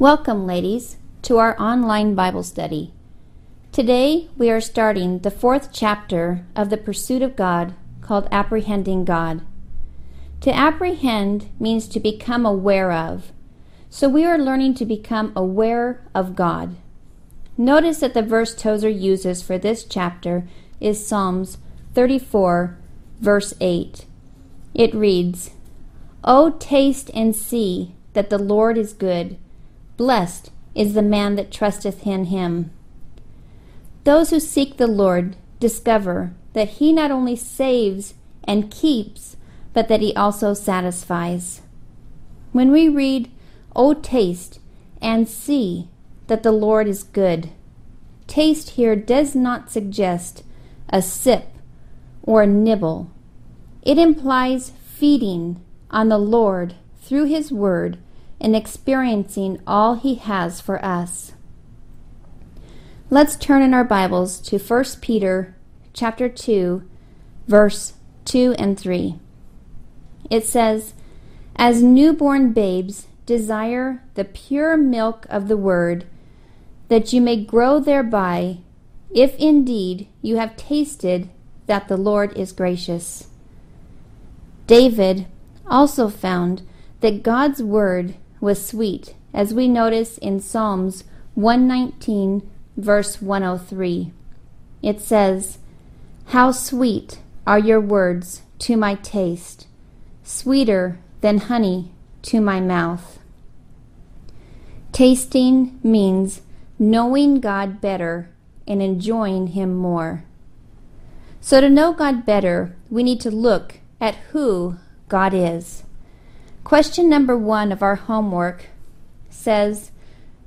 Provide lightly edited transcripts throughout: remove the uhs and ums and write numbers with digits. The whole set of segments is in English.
Welcome, ladies, to our online Bible study. Today we are starting the 4th chapter of The Pursuit of God, called Apprehending God. To apprehend means to become aware of. So we are learning to become aware of God. Notice that the verse Tozer uses for this chapter is Psalms 34, verse 8. It reads, "O taste and see that the Lord is good. Blessed is the man that trusteth in him." Those who seek the Lord discover that he not only saves and keeps, but that he also satisfies. When we read, "O taste and see that the Lord is good," taste here does not suggest a sip or a nibble. It implies feeding on the Lord through his word and experiencing all he has for us. Let's turn in our Bibles to 1 Peter chapter 2, verse 2 and 3. It says, "As newborn babes desire the pure milk of the word, that you may grow thereby, if indeed you have tasted that the Lord is gracious." David also found that God's word was sweet, as we notice in Psalms 119, verse 103. It says, "How sweet are your words to my taste, sweeter than honey to my mouth." Tasting means knowing God better and enjoying him more. So to know God better, we need to look at who God is. Question number 1 of our homework says,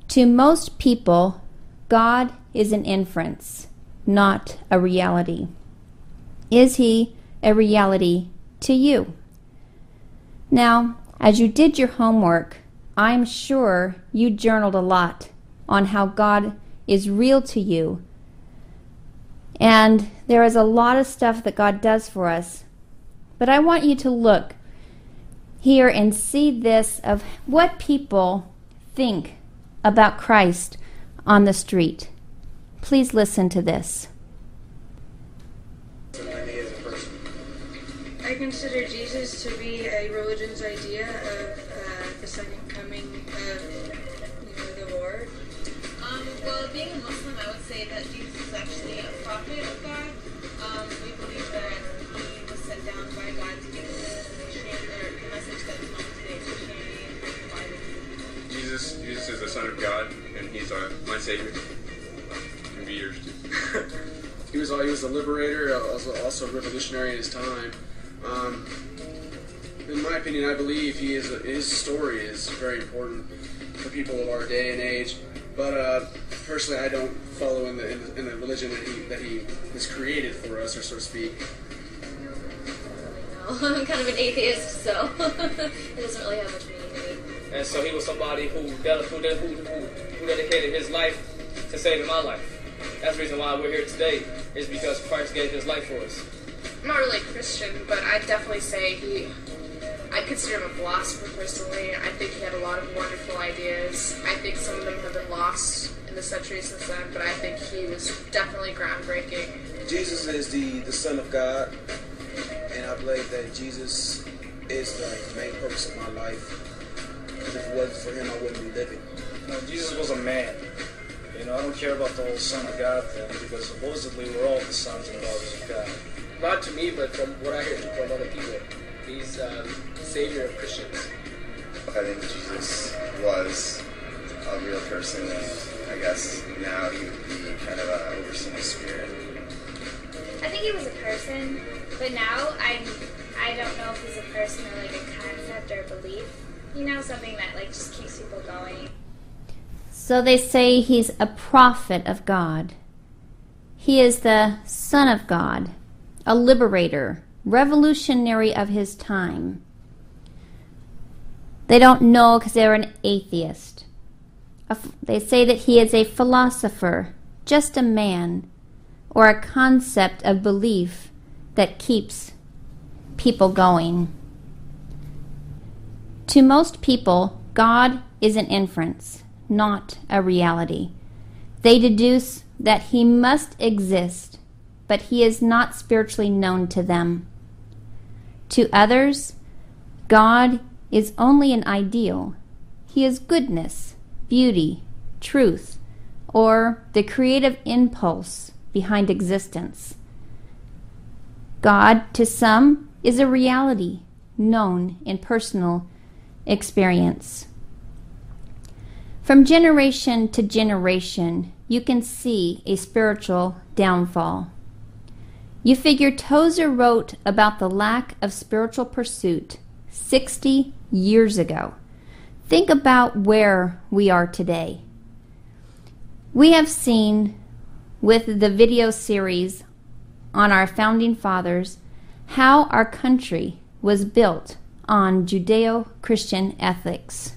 to most people, God is an inference, not a reality. Is he a reality to you? Now, as you did your homework, I'm sure you journaled a lot on how God is real to you. And there is a lot of stuff that God does for us. But I want you to look here and see this of what people think about Christ on the street. Please listen to this. I consider Jesus to be a religion's idea of the second coming of the Lord. Well, being a Muslim, I would say that Jesus is actually a prophet of God. We believe that he was sent down by God to give Jesus is the Son of God, and he's my Savior. And be yours too. He was a liberator, also a revolutionary in his time. In my opinion, I believe his story is very important for people of our day and age. But personally, I don't follow in the religion that he has created for us, or so to speak. No, I'm kind of an atheist, so it doesn't really have much meaning. And so he was somebody who dedicated his life to saving my life. That's the reason why we're here today, is because Christ gave his life for us. I'm not really Christian, but I'd definitely say I consider him a philosopher personally. I think he had a lot of wonderful ideas. I think some of them have been lost in the centuries since then, but I think he was definitely groundbreaking. Jesus is the Son of God, and I believe that Jesus is the main purpose of my life. Because if it wasn't for him, I wouldn't be living. You know, Jesus was a man. You know, I don't care about the whole Son of God thing, because supposedly we're all the sons and daughters of God. Not to me, but from what I hear from other people, he's the savior of Christians. I think Jesus was a real person, and I guess now he would be kind of an overseeing spirit. I think he was a person, but now I don't know if he's a person or like a concept or a belief. You know, something that like just keeps people going. So they say he's a prophet of God. He is the Son of God, a liberator, revolutionary of his time. They don't know because they're an atheist. They say that he is a philosopher, just a man, or a concept of belief that keeps people going. To most people, God is an inference, not a reality. They deduce that he must exist, but he is not spiritually known to them. To others, God is only an ideal. He is goodness, beauty, truth, or the creative impulse behind existence. God, to some, is a reality known in personal experience. From generation to generation, you can see a spiritual downfall. You figure Tozer wrote about the lack of spiritual pursuit 60 years ago. Think about where we are today. We have seen with the video series on our founding fathers how our country was built on Judeo-Christian ethics.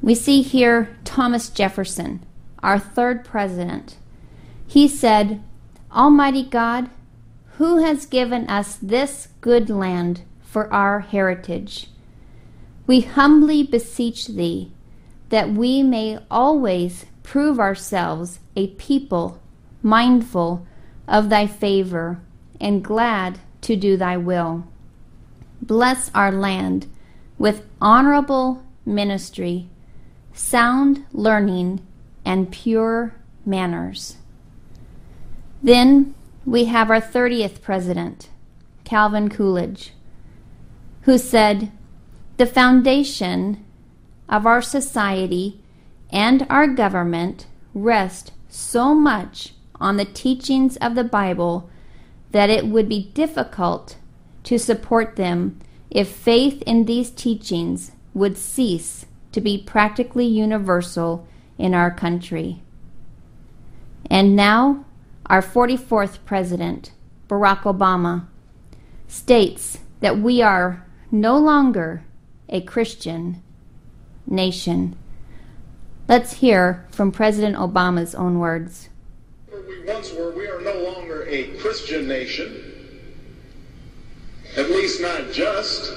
We see here Thomas Jefferson, our third president. He said, "Almighty God, who has given us this good land for our heritage? We humbly beseech thee that we may always prove ourselves a people mindful of thy favor and glad to do thy will. Bless our land with honorable ministry, sound learning, and pure manners." Then we have our 30th president, Calvin Coolidge, who said, "The foundation of our society and our government rests so much on the teachings of the Bible that it would be difficult to support them if faith in these teachings would cease to be practically universal in our country." And now, our 44th president, Barack Obama, states that we are no longer a Christian nation. Let's hear from President Obama's own words. "We once were, we are no longer a Christian nation, at least not just.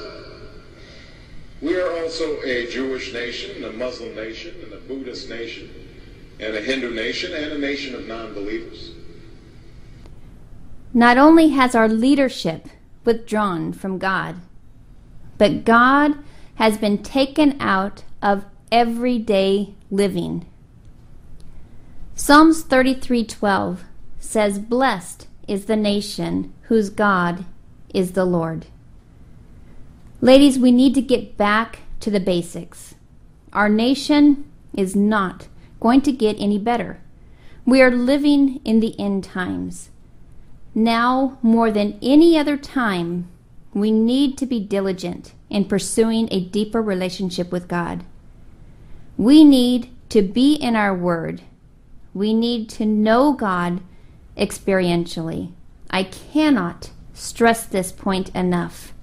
We are also a Jewish nation, a Muslim nation, and a Buddhist nation, and a Hindu nation, and a nation of non-believers." Not only has our leadership withdrawn from God, but God has been taken out of everyday living. Psalms 33:12 says, "Blessed is the nation whose God is the Lord." Ladies, we need to get back to the basics. Our nation is not going to get any better. We are living in the end times. Now, more than any other time, we need to be diligent in pursuing a deeper relationship with God. We need to be in our Word. We need to know God experientially. I cannot stress this point enough.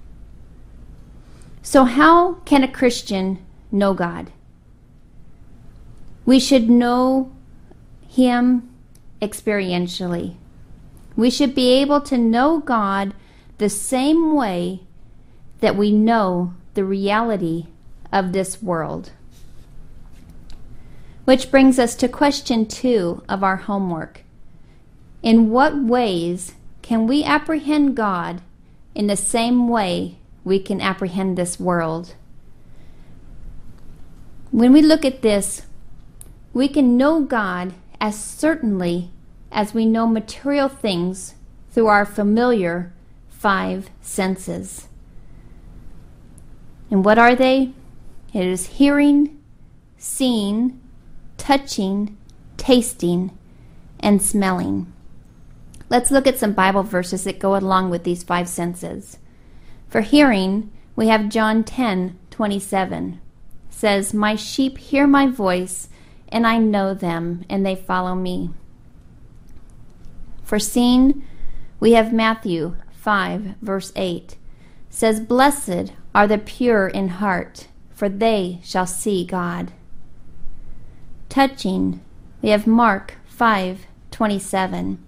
So how can a Christian know God? We should know Him experientially. We should be able to know God the same way that we know the reality of this world. Which brings us to question 2 of our homework. In what ways can we apprehend God in the same way we can apprehend this world? When we look at this, we can know God as certainly as we know material things through our familiar 5 senses. And what are they? It is hearing, seeing, touching, tasting, and smelling. Let's look at some Bible verses that go along with these 5 senses. For hearing, we have John 10:27 says, "My sheep hear my voice, and I know them, and they follow me." For seeing, we have Matthew 5:8 says, "Blessed are the pure in heart, for they shall see God." Touching, we have Mark 5:27.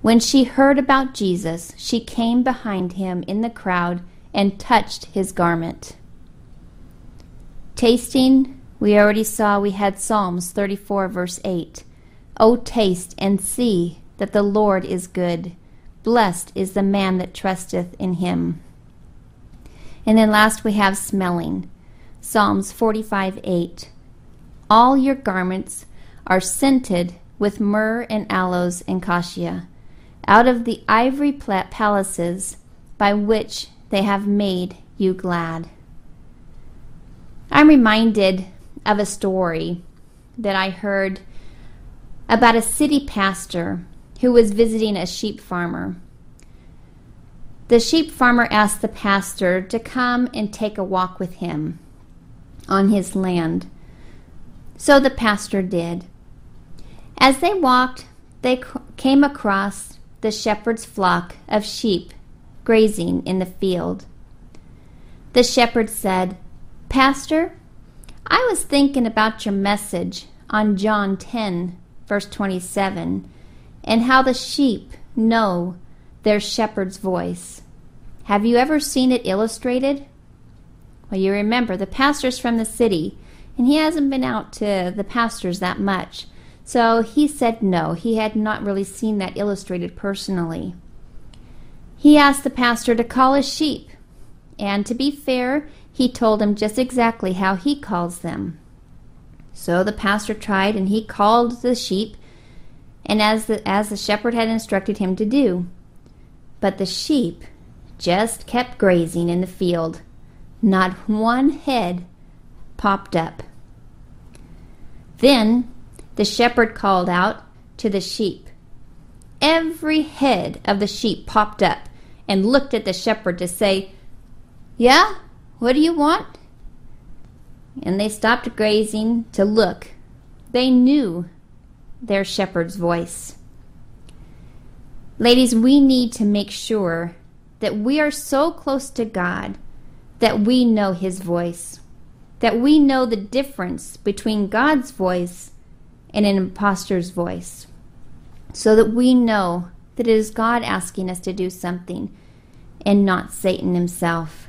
"When she heard about Jesus, she came behind him in the crowd and touched his garment." Tasting, we already saw we had Psalms 34 verse 8. O taste and see that the Lord is good. Blessed is the man that trusteth in him. And then last we have smelling. Psalms 45:8. All your garments are scented with myrrh and aloes and cassia, out of the ivory palaces by which they have made you glad. I'm reminded of a story that I heard about a city pastor who was visiting a sheep farmer. The sheep farmer asked the pastor to come and take a walk with him on his land. So the pastor did. As they walked, they came across the shepherd's flock of sheep grazing in the field. The shepherd said, "Pastor, I was thinking about your message on John 10, verse 27, and how the sheep know their shepherd's voice. Have you ever seen it illustrated?" Well, you remember, the pastor's from the city, and he hasn't been out to the pastors that much. So he said no, he had not really seen that illustrated personally. He asked the pastor to call his sheep, and to be fair, he told him just exactly how he calls them. So the pastor tried, and he called the sheep, and as the shepherd had instructed him to do. But the sheep just kept grazing in the field. Not one head popped up. Then the shepherd called out to the sheep. Every head of the sheep popped up and looked at the shepherd to say, "Yeah, what do you want?" And they stopped grazing to look. They knew their shepherd's voice. Ladies, we need to make sure that we are so close to God that we know His voice, that we know the difference between God's voice and an imposter's voice, so that we know that it is God asking us to do something and not Satan himself.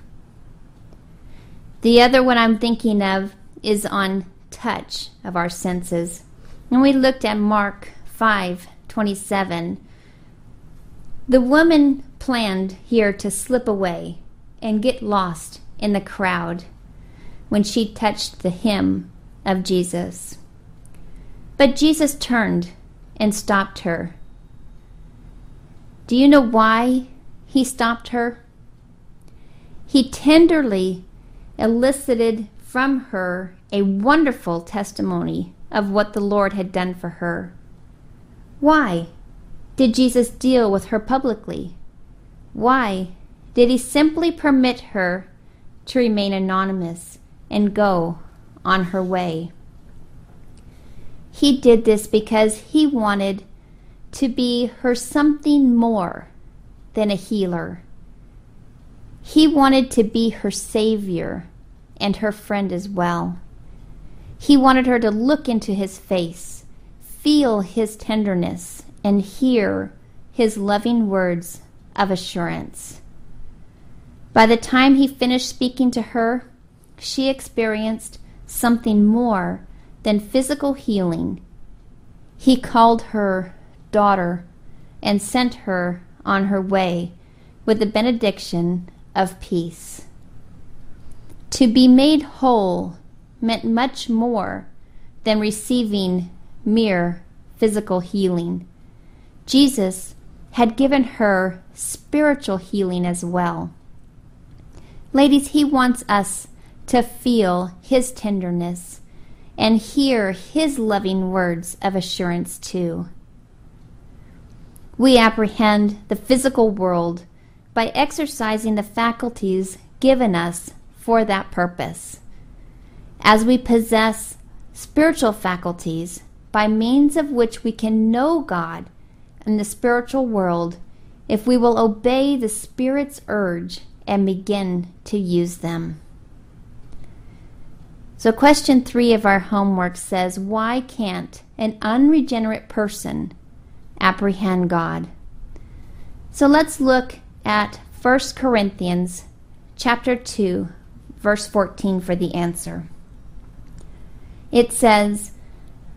The other one I'm thinking of is on touch of our senses. And we looked at Mark 5:27. The woman planned here to slip away and get lost in the crowd when she touched the hem of Jesus. But Jesus turned and stopped her. Do you know why he stopped her? He tenderly elicited from her a wonderful testimony of what the Lord had done for her. Why did Jesus deal with her publicly? Why did he simply permit her to remain anonymous and go on her way? He did this because he wanted to be her something more than a healer. He wanted to be her savior and her friend as well. He wanted her to look into his face, feel his tenderness, and hear his loving words of assurance. By the time he finished speaking to her, she experienced something more than physical healing. He called her daughter and sent her on her way with the benediction of peace. To be made whole meant much more than receiving mere physical healing. Jesus had given her spiritual healing as well. Ladies, he wants us to feel his tenderness and hear his loving words of assurance too. We apprehend the physical world by exercising the faculties given us for that purpose, as we possess spiritual faculties by means of which we can know God and the spiritual world if we will obey the Spirit's urge and begin to use them. So question 3 of our homework says, why can't an unregenerate person apprehend God? So let's look at 1 Corinthians chapter 2, verse 14 for the answer. It says,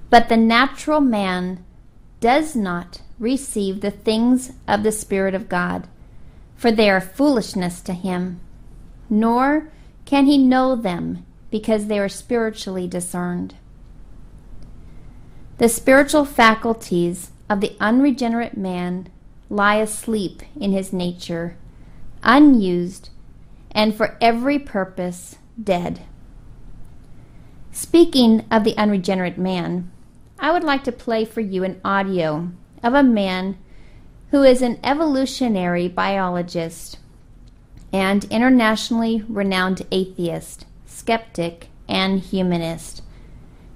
"But the natural man does not receive the things of the Spirit of God, for they are foolishness to him, nor can he know them, because they are spiritually discerned." The spiritual faculties of the unregenerate man lie asleep in his nature, unused, and for every purpose dead. Speaking of the unregenerate man, I would like to play for you an audio of a man who is an evolutionary biologist and internationally renowned atheist, skeptic, and humanist.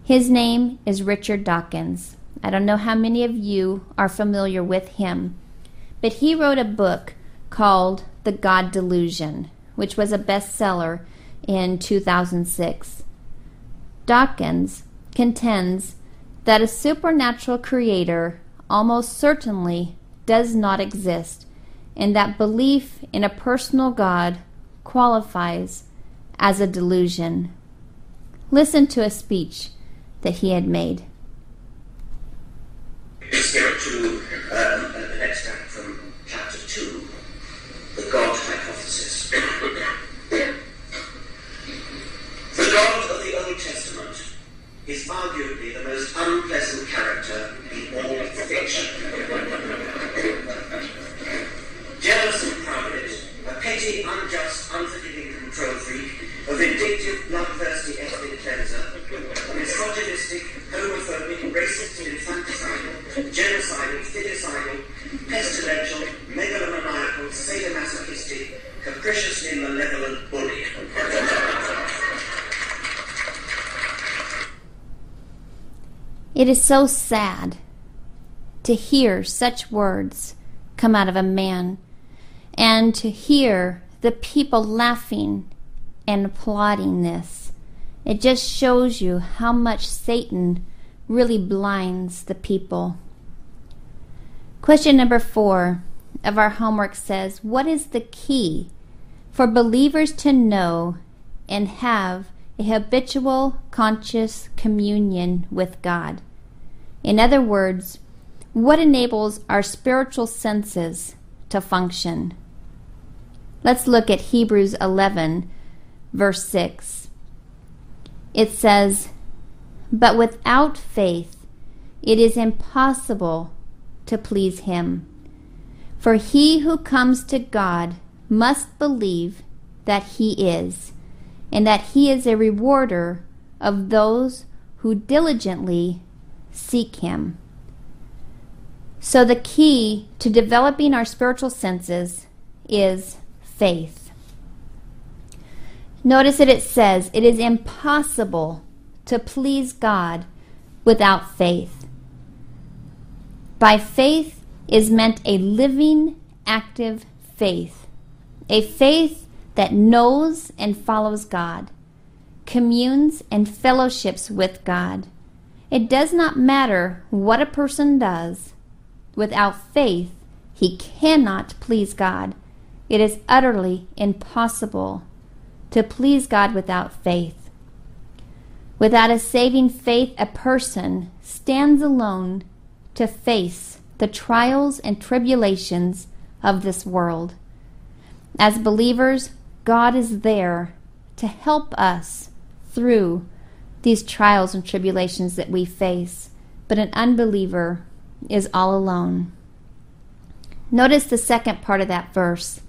His name is Richard Dawkins. I don't know how many of you are familiar with him, but he wrote a book called The God Delusion, which was a bestseller in 2006. Dawkins contends that a supernatural creator almost certainly does not exist, and that belief in a personal God qualifies as a delusion. Listen to a speech that he had made. Let's go to an extract from chapter 2, the God hypothesis. The God of the Old Testament is arguably the most unpleasant character in all of fiction. Jealous and proud, a petty, unjust, unforgiving control freak, a vindictive, bloodthirsty ethnic cleanser, a misogynistic, homophobic, racist and infanticidal, genocidal, filicidal, pestilential, megalomaniacal, sadomasochistic, capriciously malevolent bully. It is so sad to hear such words come out of a man, and to hear the people laughing and applauding this. It just shows you how much Satan really blinds the people. Question number 4 of our homework says, what is the key for believers to know and have a habitual conscious communion with God? In other words, what enables our spiritual senses to function? Let's look at Hebrews 11, verse 6. It says, "But without faith it is impossible to please him. For he who comes to God must believe that he is, and that he is a rewarder of those who diligently seek him." So the key to developing our spiritual senses is faith. Notice that it says it is impossible to please God without faith. By faith is meant a living, active faith, a faith that knows and follows God, communes and fellowships with God. It does not matter what a person does. Without faith, he cannot please God. It is utterly impossible to please God without faith. Without a saving faith, a person stands alone to face the trials and tribulations of this world. As believers, God is there to help us through these trials and tribulations that we face, but an unbeliever is all alone. Notice the second part of that verse.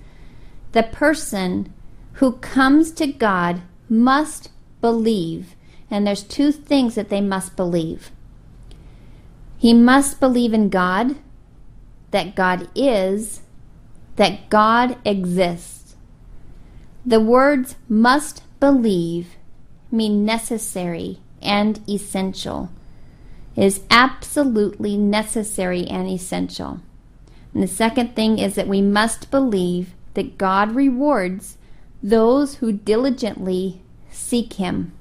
The person who comes to God must believe. And there's two things that they must believe. He must believe in God, that God is, that God exists. The words "must believe" mean necessary and essential. It is absolutely necessary and essential. And the second thing is that we must believe that God rewards those who diligently seek him.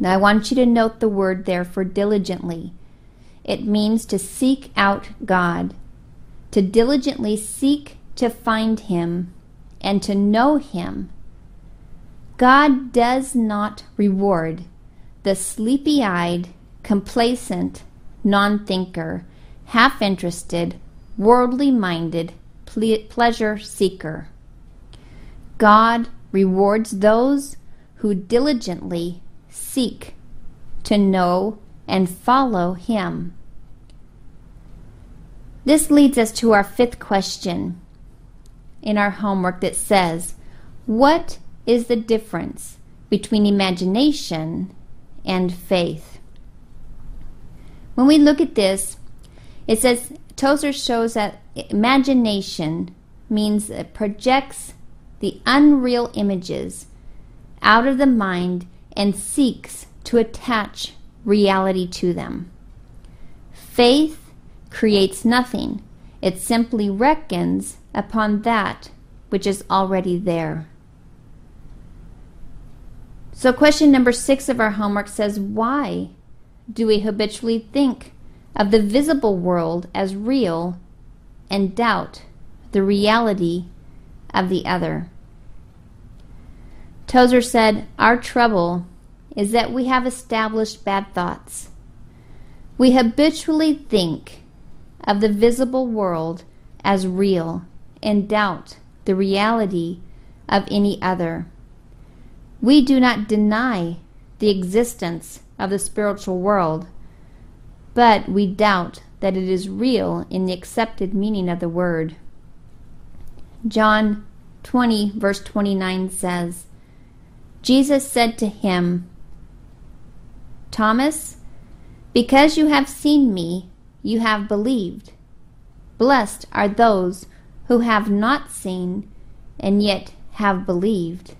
Now I want you to note the word there for diligently. It means to seek out God, to diligently seek to find him, and to know him. God does not reward the sleepy-eyed, complacent, non-thinker, half-interested, worldly-minded, pleasure-seeker. God rewards those who diligently seek to know and follow Him. This leads us to our fifth question in our homework that says, what is the difference between imagination and faith? When we look at this, it says, Tozer shows that imagination means it projects the unreal images out of the mind and seeks to attach reality to them. Faith creates nothing. It simply reckons upon that which is already there. So question number 6 of our homework says, why do we habitually think of the visible world as real and doubt the reality of the other? Tozer said, our trouble is that we have established bad thoughts. We habitually think of the visible world as real and doubt the reality of any other. We do not deny the existence of the spiritual world, but we doubt that it is real in the accepted meaning of the word. John 20 verse 29 says, Jesus said to him, Thomas, because you have seen me, you have believed. Blessed are those who have not seen and yet have believed.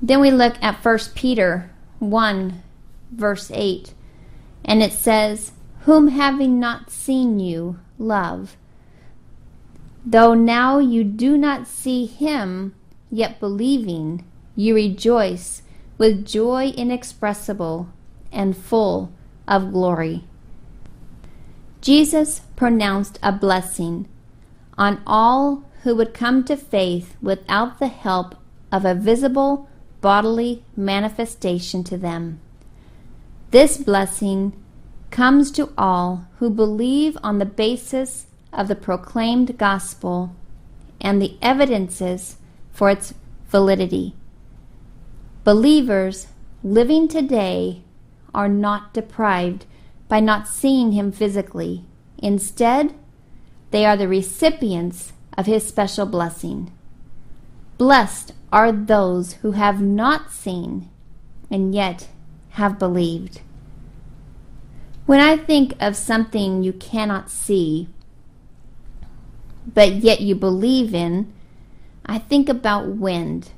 Then we look at 1 Peter 1 verse 8, and it says, whom having not seen you love, though now you do not see him, yet believing, you rejoice with joy inexpressible and full of glory. Jesus pronounced a blessing on all who would come to faith without the help of a visible bodily manifestation to them. This blessing comes to all who believe on the basis of the proclaimed gospel and the evidences for its validity. Believers living today are not deprived by not seeing him physically. Instead, they are the recipients of his special blessing. Blessed are those who have not seen and yet have believed. When I think of something you cannot see, but yet you believe in, I think about wind.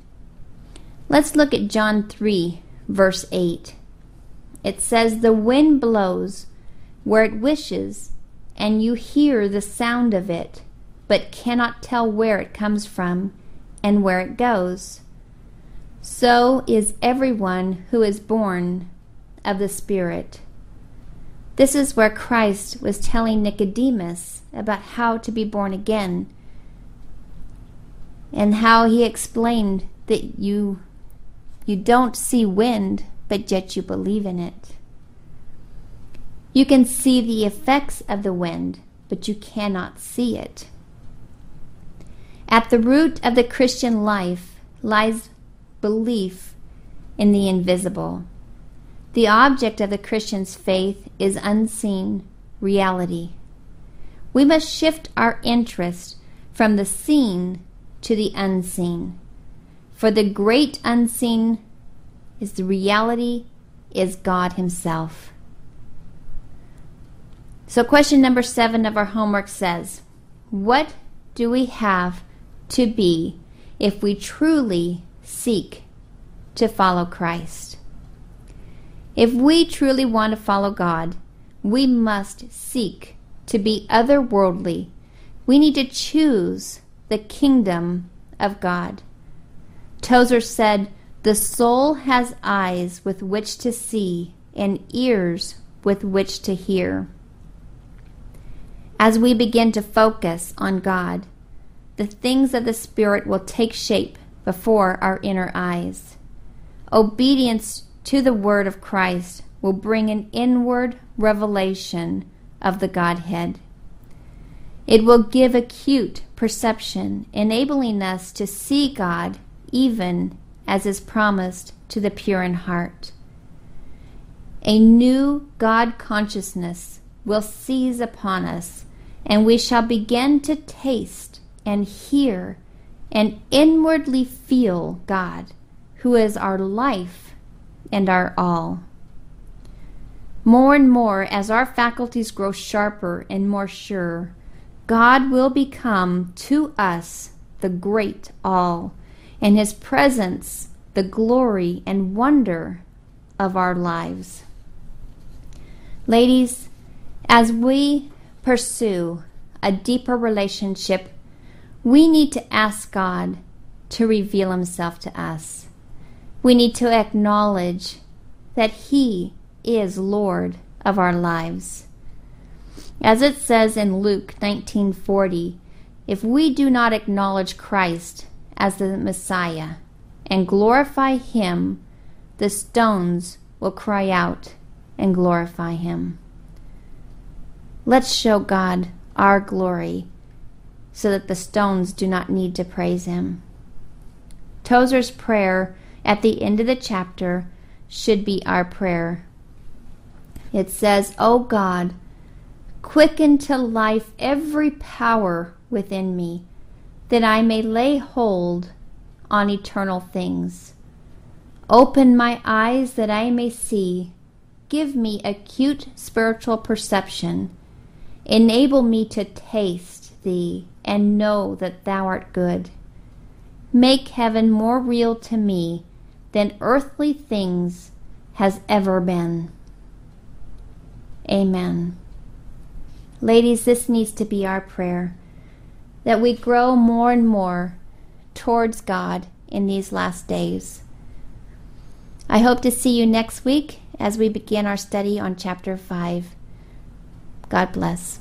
Let's look at John 3, verse 8. It says, the wind blows where it wishes, and you hear the sound of it, but cannot tell where it comes from and where it goes. So is everyone who is born of the Spirit. This is where Christ was telling Nicodemus about how to be born again, and how he explained that you don't see wind, but yet you believe in it. You can see the effects of the wind, but you cannot see it. At the root of the Christian life lies belief in the invisible. The object of the Christian's faith is unseen reality. We must shift our interest from the seen to the unseen. For the great unseen is the reality is God Himself. So question number 7 of our homework says, what do we have to be if we truly seek to follow Christ? If we truly want to follow God, we must seek to be otherworldly. We need to choose the kingdom of God. Tozer said, the soul has eyes with which to see and ears with which to hear. As we begin to focus on God, the things of the Spirit will take shape before our inner eyes. Obedience to the word of Christ will bring an inward revelation of the Godhead. It will give acute perception, enabling us to see God even as is promised to the pure in heart. A new God consciousness will seize upon us, and we shall begin to taste and hear and inwardly feel God, who is our life and our all. More and more, as our faculties grow sharper and more sure, God will become to us the great all, and his presence the glory and wonder of our lives. Ladies, as we pursue a deeper relationship, we need to ask God to reveal himself to us. We need to acknowledge that he is Lord of our lives. As it says in Luke 19:40, if we do not acknowledge Christ as the Messiah and glorify him, the stones will cry out and glorify him. Let's show God our glory so that the stones do not need to praise him. Tozer's prayer at the end of the chapter should be our prayer. It says, O God, quicken to life every power within me, that I may lay hold on eternal things. Open my eyes that I may see. Give me acute spiritual perception. Enable me to taste thee and know that thou art good. Make heaven more real to me than earthly things has ever been. Amen. Ladies, this needs to be our prayer, that we grow more and more towards God in these last days. I hope to see you next week as we begin our study on chapter 5. God bless.